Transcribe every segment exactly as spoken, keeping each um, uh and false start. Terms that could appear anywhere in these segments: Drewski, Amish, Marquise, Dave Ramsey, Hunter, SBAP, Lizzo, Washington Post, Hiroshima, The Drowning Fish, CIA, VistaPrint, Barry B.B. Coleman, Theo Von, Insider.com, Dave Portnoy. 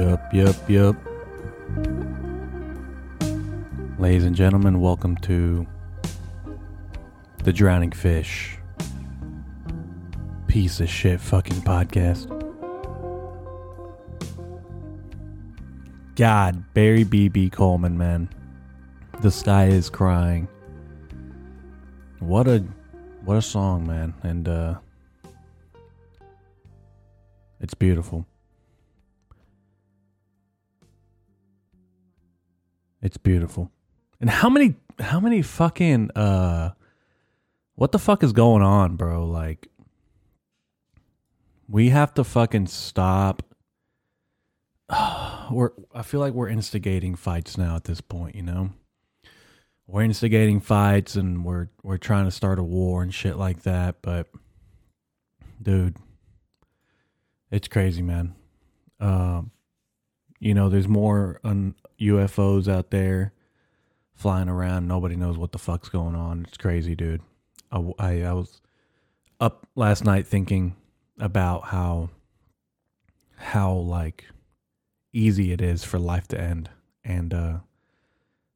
Yup, yup, yup. Ladies and gentlemen, welcome to The Drowning Fish. Piece of shit fucking podcast. God, Barry B B. Coleman, man. The Sky Is Crying. What a what a song, man. And uh it's beautiful. It's beautiful. And how many how many fucking uh what the fuck is going on, bro? Like, we have to fucking stop. We're I feel like we're instigating fights now at this point, you know? We're instigating fights and we're we're trying to start a war and shit like that, but dude, it's crazy, man. Um, you know, there's more un- U F Os out there flying around. Nobody knows what the fuck's going on. It's crazy, dude. I, I, I was up last night thinking about how how like easy it is for life to end, and uh,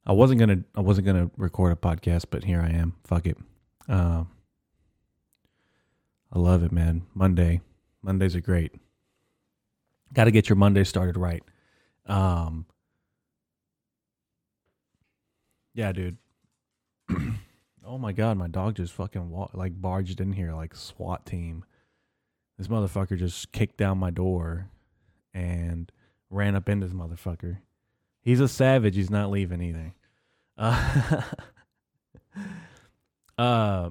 I wasn't gonna I wasn't gonna record a podcast, but here I am. Fuck it. Um, I love it, man. Monday. Mondays are great. Got to get your Monday started right. Um, yeah, dude. Oh my God, my dog just fucking walked, like barged in here like SWAT team. This motherfucker just kicked down my door and ran up into this motherfucker. He's a savage. He's not leaving either. Uh, uh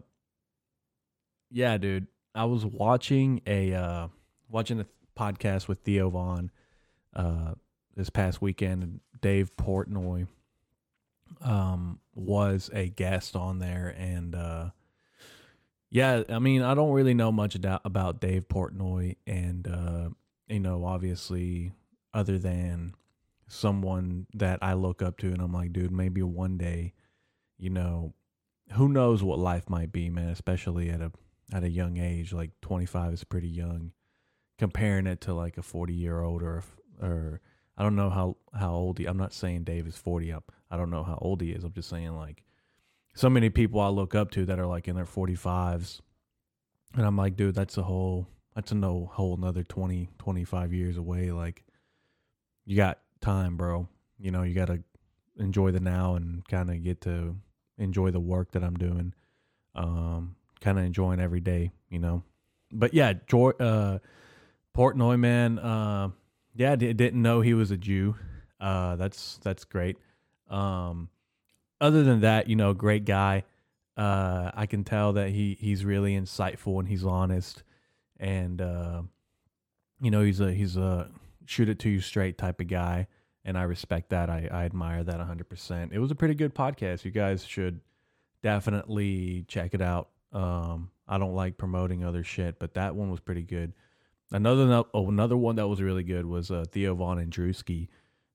yeah, dude. I was watching a uh, watching a podcast with Theo Von uh, this past weekend. Dave Portnoy um, was a guest on there, and uh, yeah, I mean, I don't really know much about Dave Portnoy, and uh, you know, obviously, other than someone that I look up to, and I'm like, dude, maybe one day, you know, who knows what life might be, man, especially at a at a young age. Like twenty-five is pretty young, comparing it to like a forty year old or, or I don't know how, how old he, I'm not saying Dave is forty up. I don't know how old he is. I'm just saying, like, so many people I look up to that are like in their forty-fives, and I'm like, dude, that's a whole, that's a no whole another twenty, twenty-five years away. Like, you got time, bro. You know, you got to enjoy the now and kind of get to enjoy the work that I'm doing. Um, kind of enjoying every day, you know. But yeah, George, uh, Portnoy, man, uh, yeah, d- didn't know he was a Jew. Uh, that's that's great. Um, other than that, you know, great guy. Uh, I can tell that he he's really insightful and he's honest, and uh, you know, he's a he's a shoot it to you straight type of guy, and I respect that. I, I admire that one hundred percent. It was a pretty good podcast. You guys should definitely check it out. Um, I don't like promoting other shit, but that one was pretty good. Another oh, another one that was really good was uh, Theo Von and Drewski,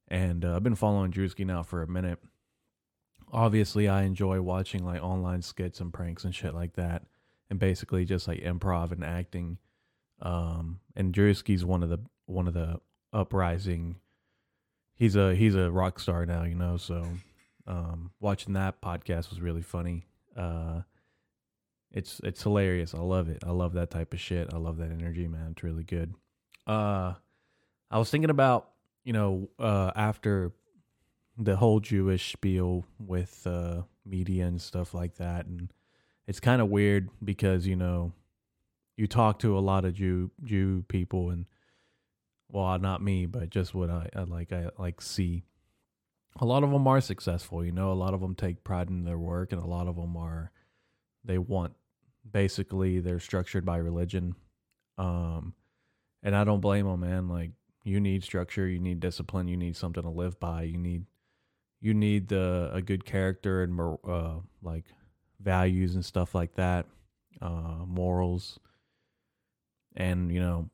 and uh, I've been following Drewski now for a minute. Obviously, I enjoy watching like online skits and pranks and shit like that, and basically just like improv and acting. Um, and Drewski's one of the one of the uprising. He's a he's a rock star now, you know. So um, watching that podcast was really funny. Uh, It's it's hilarious. I love it. I love that type of shit. I love that energy, man. It's really good. Uh, I was thinking about, you know, uh, after the whole Jewish spiel with uh, media and stuff like that, and it's kind of weird because, you know, you talk to a lot of Jew Jew people, and well, not me, but just what I, I like. I like see a lot of them are successful. You know, a lot of them take pride in their work, and a lot of them are. They want, basically, they're structured by religion. Um, and I don't blame them, man. Like, you need structure, you need discipline, you need something to live by. You need, you need the, a good character and, uh, like, values and stuff like that, uh, morals. And, you know,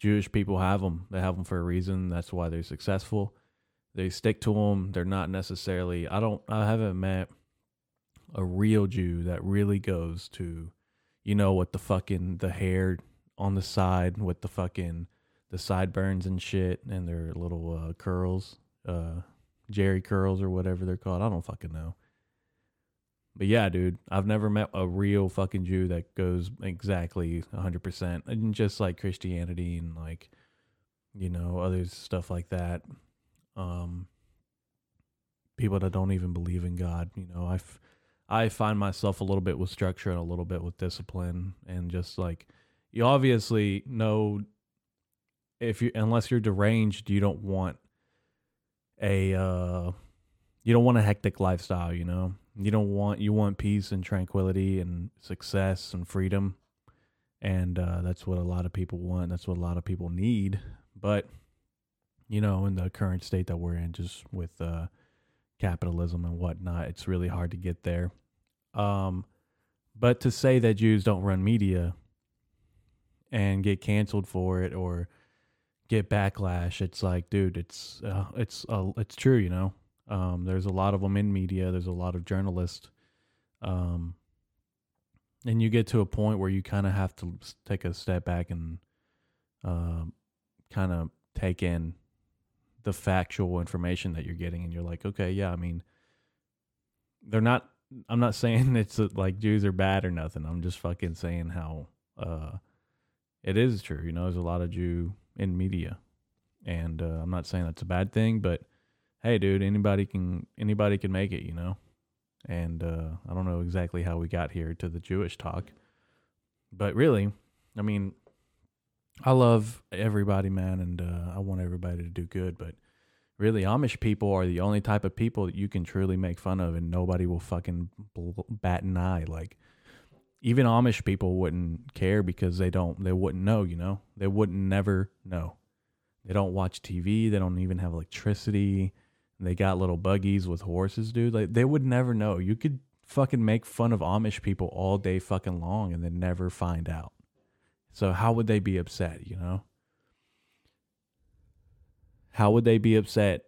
Jewish people have them. They have them for a reason. That's why they're successful. They stick to them. They're not necessarily, I don't, I haven't met a real Jew that really goes to, you know, what the fucking, the hair on the side with the fucking, the sideburns and shit and their little uh, curls, uh, Jerry curls or whatever they're called. I don't fucking know. But yeah, dude, I've never met a real fucking Jew that goes exactly one hundred percent. And just like Christianity and like, you know, other stuff like that. Um, people that don't even believe in God, you know, I, f- I find myself a little bit with structure and a little bit with discipline. And just like, you obviously know, if you, unless you're deranged, you don't want a, uh, you don't want a hectic lifestyle, you know? You don't want, you want peace and tranquility and success and freedom. And uh, that's what a lot of people want. That's what a lot of people need. But, you know, in the current state that we're in, just with uh, capitalism and whatnot, it's really hard to get there. Um, but to say that Jews don't run media and get canceled for it or get backlash, it's like, dude, it's, uh, it's, uh, it's true, you know? Um, there's a lot of them in media. There's a lot of journalists. Um, and you get to a point where you kind of have to take a step back and uh, kind of take in the factual information that you're getting. And you're like, okay, yeah, I mean, they're not, I'm not saying it's like Jews are bad or nothing. I'm just fucking saying how uh, it is true. You know, there's a lot of Jew in media. And uh, I'm not saying that's a bad thing, but hey, dude, anybody can anybody can make it, you know? And uh, I don't know exactly how we got here to the Jewish talk. But really, I mean, I love everybody, man, and uh, I want everybody to do good. But really, Amish people are the only type of people that you can truly make fun of, and nobody will fucking bat an eye. Like, even Amish people wouldn't care because they don't, they wouldn't know, you know? They wouldn't never know. They don't watch T V. They don't even have electricity. They got little buggies with horses, dude. Like, they would never know. You could fucking make fun of Amish people all day fucking long and then never find out. So how would they be upset, you know? How would they be upset?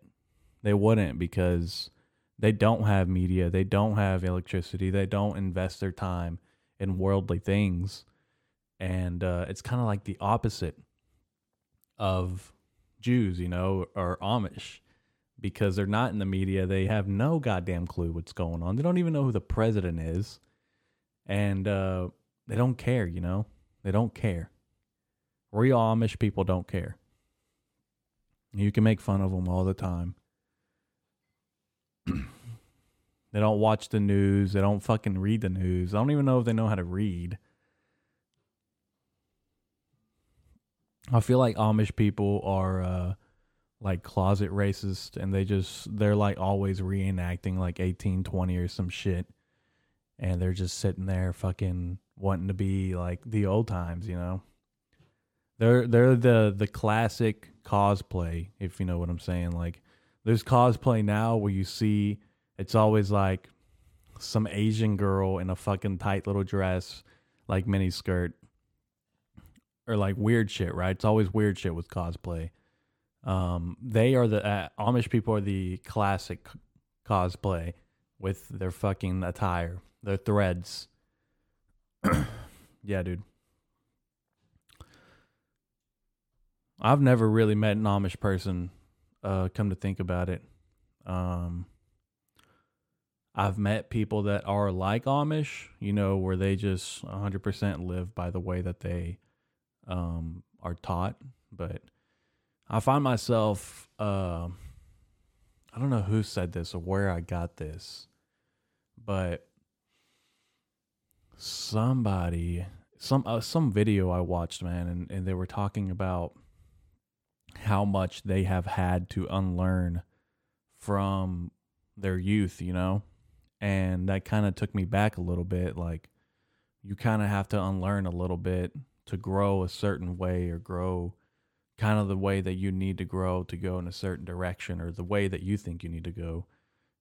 They wouldn't, because they don't have media. They don't have electricity. They don't invest their time in worldly things. And uh, it's kind of like the opposite of Jews, you know, or Amish. Because they're not in the media. They have no goddamn clue what's going on. They don't even know who the president is. And uh, they don't care, you know? They don't care. Real Amish people don't care. You can make fun of them all the time. They don't watch the news. They don't fucking read the news. I don't even know if they know how to read. I feel like Amish people are Uh, like closet racist, and they just, they're like always reenacting like eighteen twenty or some shit. And they're just sitting there fucking wanting to be like the old times, you know? They're, they're the, the classic cosplay, if you know what I'm saying. Like, there's cosplay now where you see, it's always like some Asian girl in a fucking tight little dress, like mini skirt or like weird shit, right? It's always weird shit with cosplay. Um, they are the, uh, Amish people are the classic c- cosplay with their fucking attire, their threads. Yeah, dude. I've never really met an Amish person, uh, come to think about it. Um, I've met people that are like Amish, you know, where they just a hundred percent live by the way that they, um, are taught, but I find myself, uh, I don't know who said this or where I got this, but somebody, some uh, some video I watched, man, and, and they were talking about how much they have had to unlearn from their youth, you know? And that kind of took me back a little bit. Like, you kind of have to unlearn a little bit to grow a certain way or grow kind of the way that you need to grow to go in a certain direction, or the way that you think you need to go,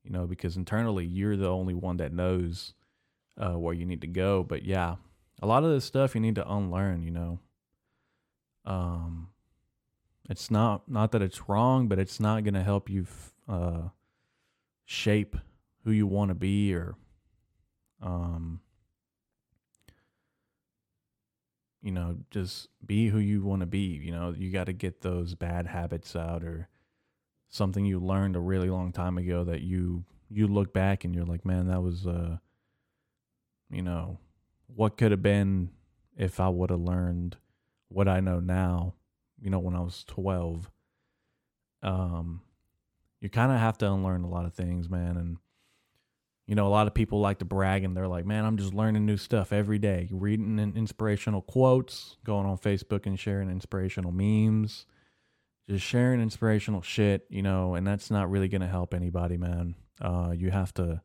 you know, because internally you're the only one that knows uh, where you need to go. But yeah, a lot of this stuff you need to unlearn, you know. Um, it's not, not that it's wrong, but it's not going to help you f- uh, shape who you want to be, or, um, you know, just be who you want to be. You know, you got to get those bad habits out, or something you learned a really long time ago that you, you look back and you're like, man, that was, uh, you know, what could have been if I would have learned what I know now, you know, when I was twelve. Um, you kind of have to unlearn a lot of things, man. And, you know, a lot of people like to brag and they're like, man, I'm just learning new stuff every day. Reading inspirational quotes, going on Facebook and sharing inspirational memes, just sharing inspirational shit, you know, and that's not really going to help anybody, man. Uh, you have to,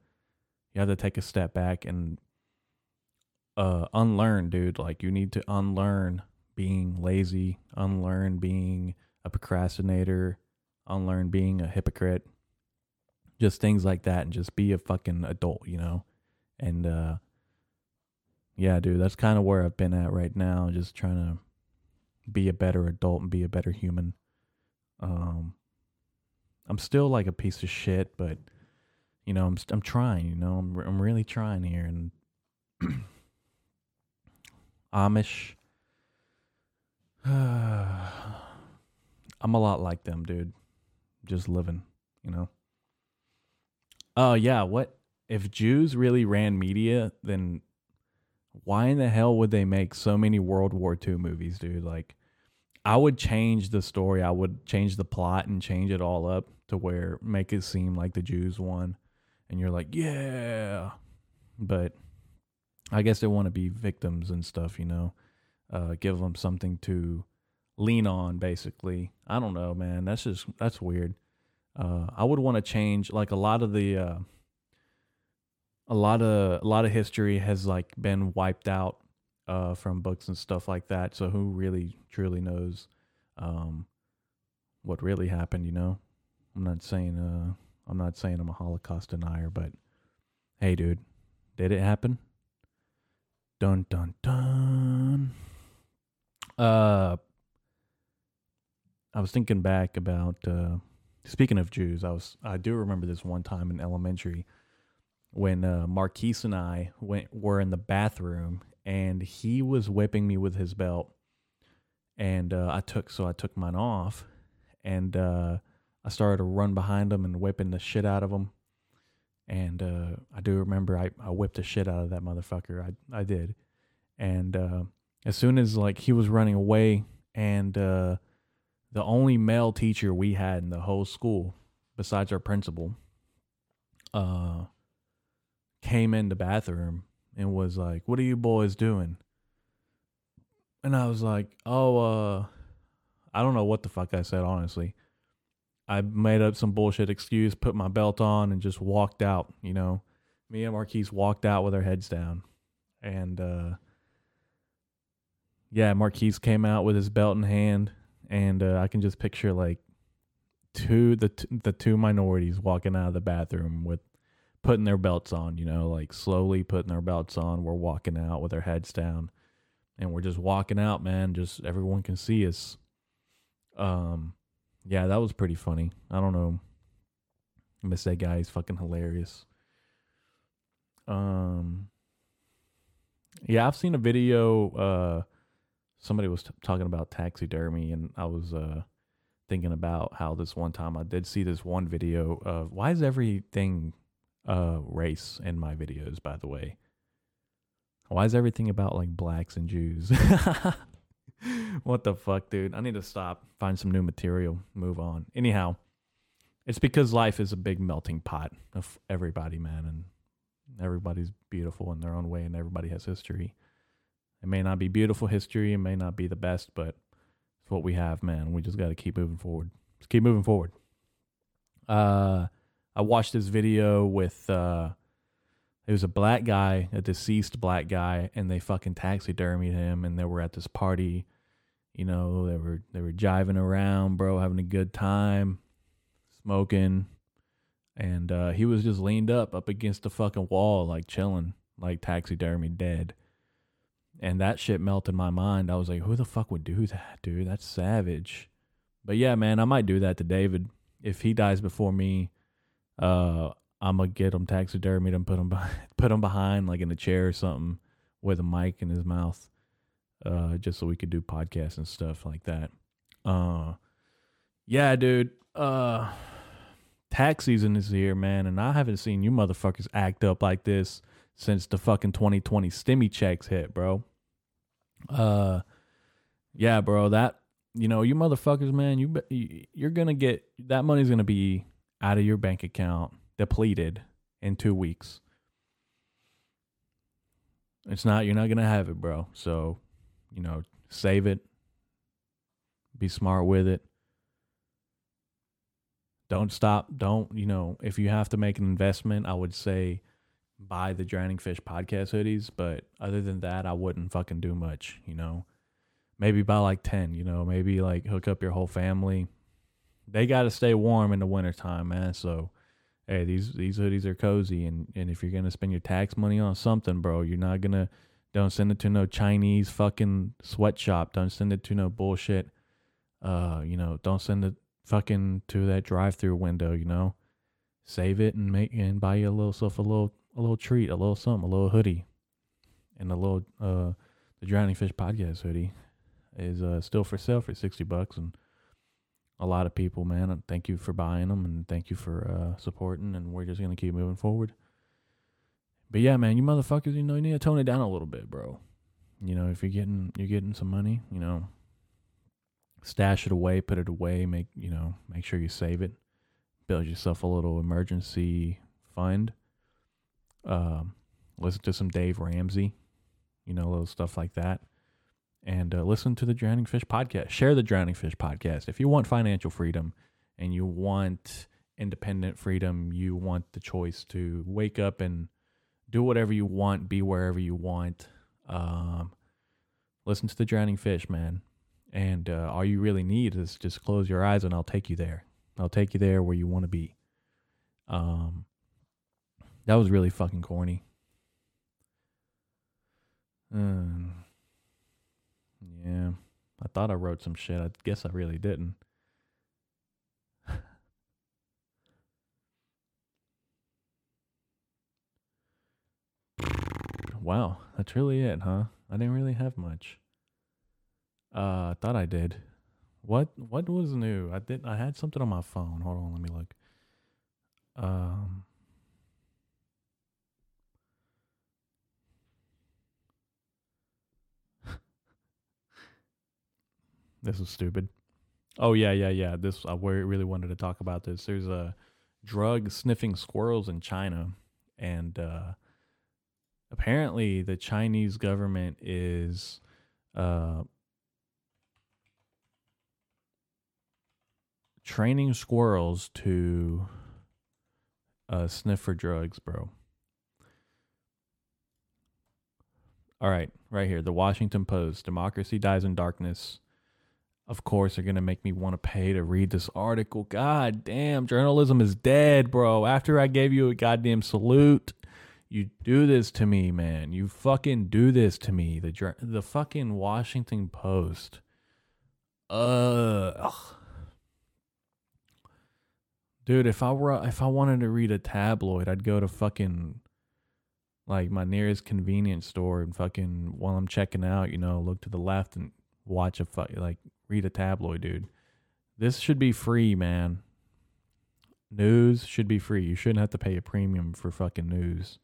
you have to take a step back and uh, unlearn, dude. Like, you need to unlearn being lazy, unlearn being a procrastinator, unlearn being a hypocrite. Just things like that, and just be a fucking adult, you know? And, uh, yeah, dude, that's kind of where I've been at right now. Just trying to be a better adult and be a better human. Um, I'm still like a piece of shit, but, you know, I'm, I'm trying, you know, I'm, I'm really trying here. And Amish, uh, I'm a lot like them, dude. Just living, you know? Oh, uh, yeah, what if Jews really ran media, then why in the hell would they make so many World War Two movies, dude? Like, I would change the story. I would change the plot and change it all up to where make it seem like the Jews won. And you're like, yeah. But I guess they want to be victims and stuff, you know, uh, give them something to lean on, basically. I don't know, man. That's just that's weird. Uh, I would want to change, like, a lot of the, uh, a lot of, a lot of history has, like, been wiped out, uh, from books and stuff like that. So who really, truly knows, um, what really happened, you know? I'm not saying, uh, I'm not saying I'm a Holocaust denier, but hey, dude, did it happen? Dun, dun, dun. Uh, I was thinking back about, uh, speaking of Jews, I was I do remember this one time in elementary when uh, Marquise and I went were in the bathroom, and he was whipping me with his belt, and uh, I took so I took mine off, and uh, I started to run behind him and whipping the shit out of him, and uh, I do remember I, I whipped the shit out of that motherfucker. I I did, and uh, as soon as like he was running away, and uh, the only male teacher we had in the whole school, besides our principal, uh, came in the bathroom and was like, "What are you boys doing?" And I was like, "Oh, uh, I don't know what the fuck I said, honestly. I made up some bullshit excuse, put my belt on, and just walked out." You know, me and Marquise walked out with our heads down, and uh, yeah, Marquise came out with his belt in hand. And uh, I can just picture like two the t- the two minorities walking out of the bathroom with putting their belts on, you know, like slowly putting their belts on. We're walking out with our heads down, and we're just walking out, man. Just everyone can see us. Um, yeah, that was pretty funny. I don't know. I miss that guy. He's fucking hilarious. Um, yeah, I've seen a video. Uh. Somebody was t- talking about taxidermy, and I was uh, thinking about how this one time I did see this one video of why is everything uh, race in my videos, by the way? Why is everything about like blacks and Jews? What the fuck, dude? I need to stop, find some new material, move on. Anyhow, it's because life is a big melting pot of everybody, man, and everybody's beautiful in their own way, and everybody has history. It may not be beautiful history. It may not be the best, but it's what we have, man. We just got to keep moving forward. Just keep moving forward. Uh, I watched this video with, uh, it was a black guy, a deceased black guy, and they fucking taxidermied him. And they were at this party, you know, they were, they were jiving around, bro, having a good time, smoking. And, uh, he was just leaned up, up against the fucking wall, like chilling, like taxidermy dead. And that shit melted my mind. I was like, who the fuck would do that, dude? That's savage. But yeah, man, I might do that to David. If he dies before me, uh, I'm going to get him taxidermied and put him, behind, put him behind like in a chair or something with a mic in his mouth. uh, just so we could do podcasts and stuff like that. Uh, yeah, dude. Uh, tax season is here, man, and I haven't seen you motherfuckers act up like this since the fucking twenty twenty stimmy checks hit, bro. Uh, yeah, bro, that, you know, you motherfuckers, man, you, you're going to get, that money's going to be out of your bank account, depleted in two weeks. It's not, you're not going to have it, bro. So, you know, save it. Be smart with it. Don't stop. Don't, you know, if you have to make an investment, I would say buy the Drowning Fish podcast hoodies. But other than that, I wouldn't fucking do much, you know. Maybe buy like ten, you know, maybe like hook up your whole family. They got to stay warm in the wintertime, man. So, hey, these, these hoodies are cozy. And, and if you're going to spend your tax money on something, bro, you're not going to, don't send it to no Chinese fucking sweatshop. Don't send it to no bullshit. Uh, you know, don't send it fucking to that drive-through window, you know, save it and make, and buy you a little stuff, a little, a little treat, a little something, a little hoodie, and a little, uh, the Drowning Fish podcast hoodie is uh, still for sale for sixty bucks, and a lot of people, man, thank you for buying them, and thank you for uh, supporting, and we're just going to keep moving forward. But yeah, man, you motherfuckers, you know, you need to tone it down a little bit, bro. You know, if you're getting, you're getting some money, you know, stash it away, put it away, make, you know, make sure you save it, build yourself a little emergency fund, um, listen to some Dave Ramsey, you know, little stuff like that. And uh, listen to the Drowning Fish podcast. Share the Drowning Fish podcast. If you want financial freedom and you want independent freedom, you want the choice to wake up and do whatever you want, be wherever you want. Um, listen to the Drowning Fish, man. And uh, all you really need is just close your eyes and I'll take you there. I'll take you there where you want to be. Um, that was really fucking corny. Um. Yeah, I thought I wrote some shit. I guess I really didn't. Wow, that's really it, huh? I didn't really have much. Uh, I thought I did. What What was new? I did. I had something on my phone. Hold on, let me look. Um. This is stupid. Oh, yeah, yeah, yeah. This I really wanted to talk about this. There's a uh, drug sniffing squirrels in China. And uh, apparently the Chinese government is... Uh, training squirrels to uh, sniff for drugs, bro. All right, right here. The Washington Post. Democracy dies in darkness. Of course, they're going to make me want to pay to read this article. God damn, journalism is dead, bro. After I gave you a goddamn salute, you do this to me, man. You fucking do this to me. The the fucking Washington Post. Uh, ugh. Dude, if I were, if I wanted to read a tabloid, I'd go to fucking... like my nearest convenience store and fucking while I'm checking out, you know, look to the left and watch a fuck like... read a tabloid, dude. This should be free, man. News should be free. You shouldn't have to pay a premium for fucking news.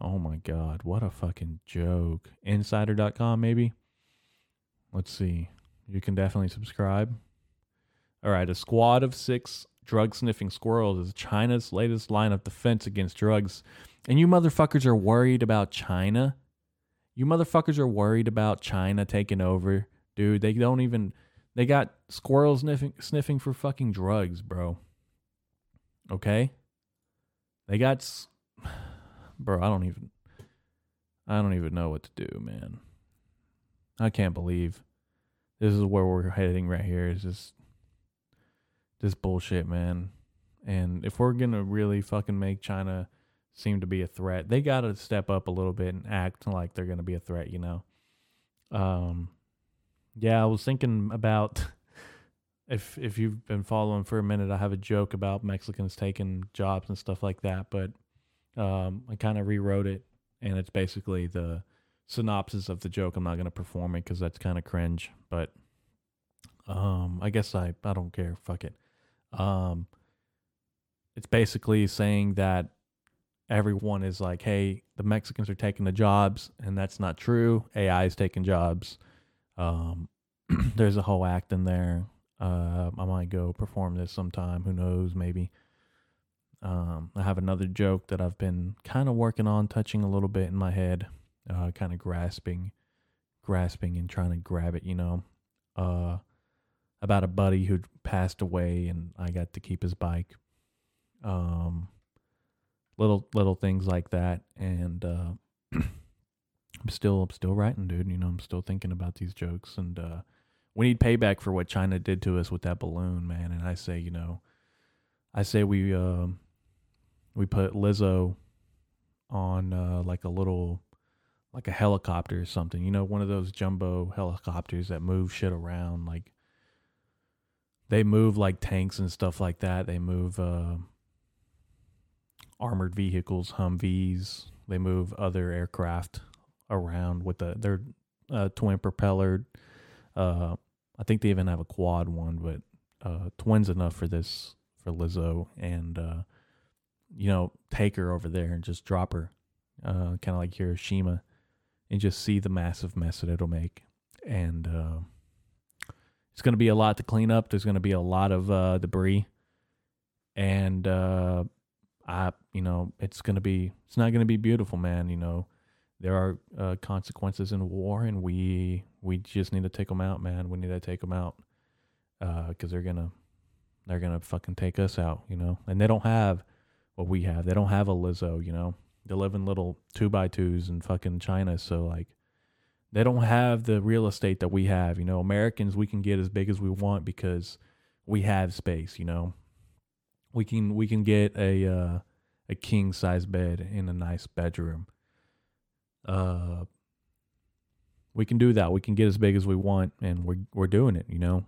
Oh my God, what a fucking joke. Insider dot com, maybe? Let's see. You can definitely subscribe. All right, a squad of six drug-sniffing squirrels is China's latest line of defense against drugs. And you motherfuckers are worried about China? You motherfuckers are worried about China taking over... Dude, they don't even, they got squirrels sniffing, sniffing for fucking drugs, bro. Okay? They got, bro, I don't even, I don't even know what to do, man. I can't believe this is where we're heading right here. It's just, this bullshit, man. And if we're going to really fucking make China seem to be a threat, they got to step up a little bit and act like they're going to be a threat, you know? Um... Yeah, I was thinking about if if you've been following for a minute, I have a joke about Mexicans taking jobs and stuff like that, but um, I kind of rewrote it, and it's basically the synopsis of the joke. I'm not going to perform it because that's kind of cringe, but um, I guess I, I don't care. Fuck it. Um, it's basically saying that everyone is like, hey, the Mexicans are taking the jobs, and that's not true. A I is taking jobs. Um, there's a whole act in there. Uh, I might go perform this sometime. Who knows? Maybe. Um, I have another joke that I've been kind of working on, touching a little bit in my head, uh, kind of grasping, grasping and trying to grab it, you know, uh, about a buddy who passed away and I got to keep his bike. Um, little, little things like that. And, uh, I'm still, I'm still writing, dude. You know, I'm still thinking about these jokes, and, uh, we need payback for what China did to us with that balloon, man. And I say, you know, I say we, um, we put Lizzo on, uh, like a little, like a helicopter or something, you know, one of those jumbo helicopters that move shit around. Like, they move like tanks and stuff like that. They move, uh, armored vehicles, Humvees. They move other aircraft around with the, their, uh, twin propellered. Uh, I think they even have a quad one, but, uh, twin's enough for this, for Lizzo, and, uh, you know, take her over there and just drop her, uh, kind of like Hiroshima, and just see the massive mess that it'll make. And, um, uh, it's going to be a lot to clean up. There's going to be a lot of, uh, debris, and, uh, I, you know, it's going to be, it's not going to be beautiful, man. You know, there are, uh, consequences in war, and we, we just need to take them out, man. We need to take them out, uh, cause they're going to, they're going to fucking take us out, you know, and they don't have what we have. They don't have a Lizzo, you know, they live in little two by twos in fucking China. So like, they don't have the real estate that we have, you know. Americans, we can get as big as we want because we have space, you know, we can, we can get a, uh, a king size bed in a nice bedroom. Uh, we can do that. We can get as big as we want, and we're, we're doing it, you know.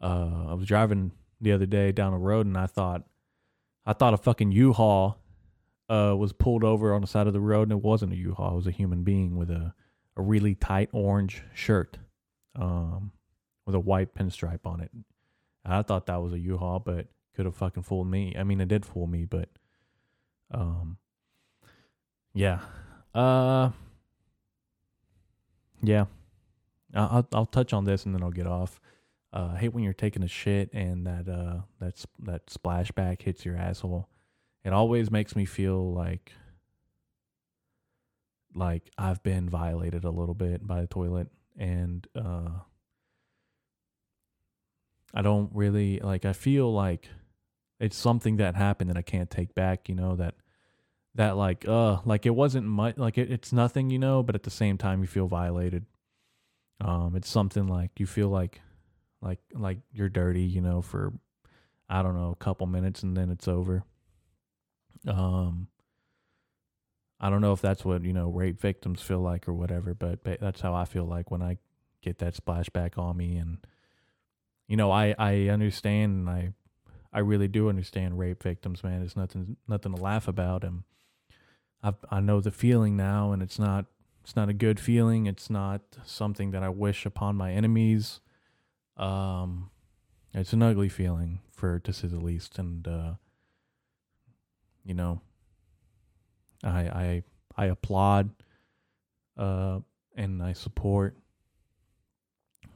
Uh, I was driving the other day down the road, and I thought, I thought a fucking U-Haul, uh, was pulled over on the side of the road, and it wasn't a U-Haul. It was a human being with a, a really tight orange shirt, um, with a white pinstripe on it. And I thought that was a U-Haul, but could have fucking fooled me. I mean, it did fool me, but, um, yeah, uh, yeah, I'll, I'll touch on this and then I'll get off. Uh, I hate when you're taking a shit and that uh that's that splashback hits your asshole. It always makes me feel like like I've been violated a little bit by the toilet, and uh I don't really like I feel like it's something that happened that I can't take back, you know, that that like uh like it wasn't much, like it, it's nothing, you know, but at the same time you feel violated. Um it's something like you feel like Like, like you're dirty, you know, for, I don't know, a couple minutes, and then it's over. Um, I don't know if that's what, you know, rape victims feel like or whatever, but, but that's how I feel like when I get that splashback on me. And, you know, I, I understand, and I, I really do understand rape victims, man. It's nothing, nothing to laugh about. And I, I know the feeling now, and it's not, it's not a good feeling. It's not something that I wish upon my enemies. Um, it's an ugly feeling, for, to say the least. And, uh, you know, I, I, I applaud, uh, and I support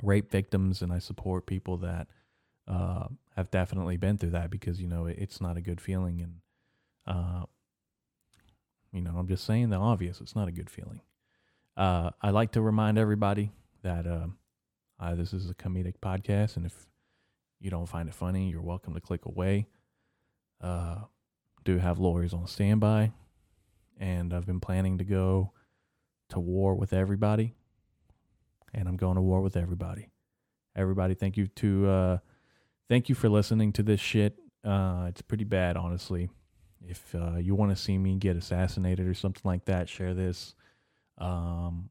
rape victims, and I support people that, uh, have definitely been through that, because, you know, it, it's not a good feeling. And, uh, you know, I'm just saying the obvious. It's not a good feeling. Uh, I like to remind everybody that, um, uh, Uh, this is a comedic podcast, and if you don't find it funny, you're welcome to click away. Uh, do have lawyers on standby, and I've been planning to go to war with everybody, and I'm going to war with everybody. Everybody, thank you to uh, thank you for listening to this shit. Uh, it's pretty bad, honestly. If uh, you want to see me get assassinated or something like that, share this. Um,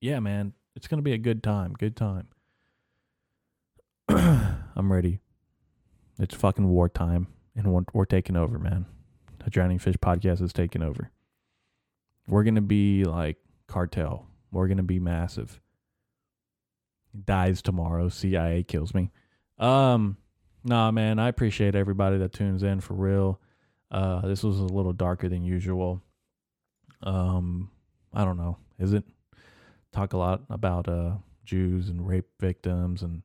yeah, man. It's going to be a good time. Good time. I'm ready. It's fucking wartime, and we're, we're taking over, man. The Drowning Fish podcast is taking over. We're going to be like cartel. We're going to be massive. Dies tomorrow. C I A kills me. Um, nah, man, I appreciate everybody that tunes in for real. Uh, this was a little darker than usual. Um, I don't know. Is it? Talk a lot about uh, Jews and rape victims and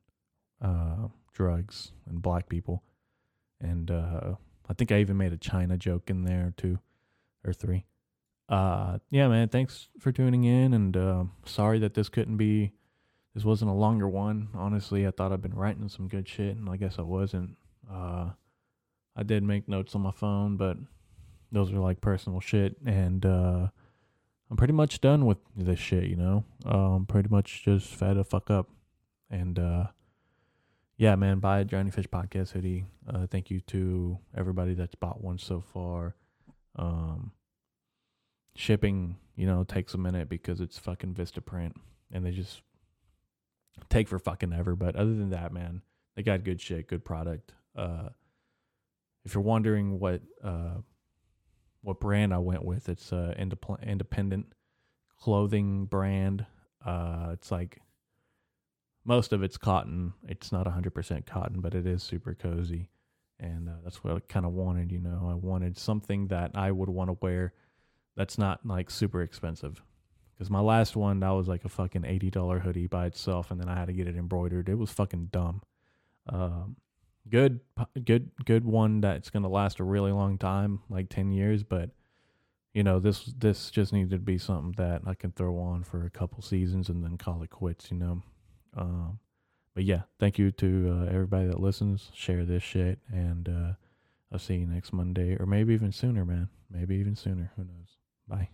uh, drugs and black people. And uh, I think I even made a China joke in there, two or three. Uh, yeah, man, thanks for tuning in. And uh, sorry that this couldn't be, this wasn't a longer one. Honestly, I thought I'd been writing some good shit, and I guess I wasn't. Uh, I did make notes on my phone, but those are like personal shit. And uh, I'm pretty much done with this shit, you know? Um, pretty much just fed the fuck up. And uh, yeah, man, buy a Drowning Fish podcast hoodie. Uh, thank you to everybody that's bought one so far. Um, shipping, you know, takes a minute because it's fucking VistaPrint, and they just take for fucking ever. But other than that, man, they got good shit, good product. Uh, if you're wondering what uh, what brand I went with, it's an uh, independent clothing brand. Uh, it's like most of it's cotton. It's not one hundred percent cotton, but it is super cozy, and uh, that's what I kind of wanted, you know. I wanted something that I would want to wear that's not like super expensive, because my last one, that was like a fucking eighty dollars hoodie by itself, and then I had to get it embroidered. It was fucking dumb. Um, good, good, good one that's gonna last a really long time, like ten years. But you know, this this just needed to be something that I can throw on for a couple seasons and then call it quits, you know. Um, but yeah, thank you to uh, everybody that listens. Share this shit, and uh, I'll see you next Monday, or maybe even sooner, man. Maybe even sooner. Who knows? Bye.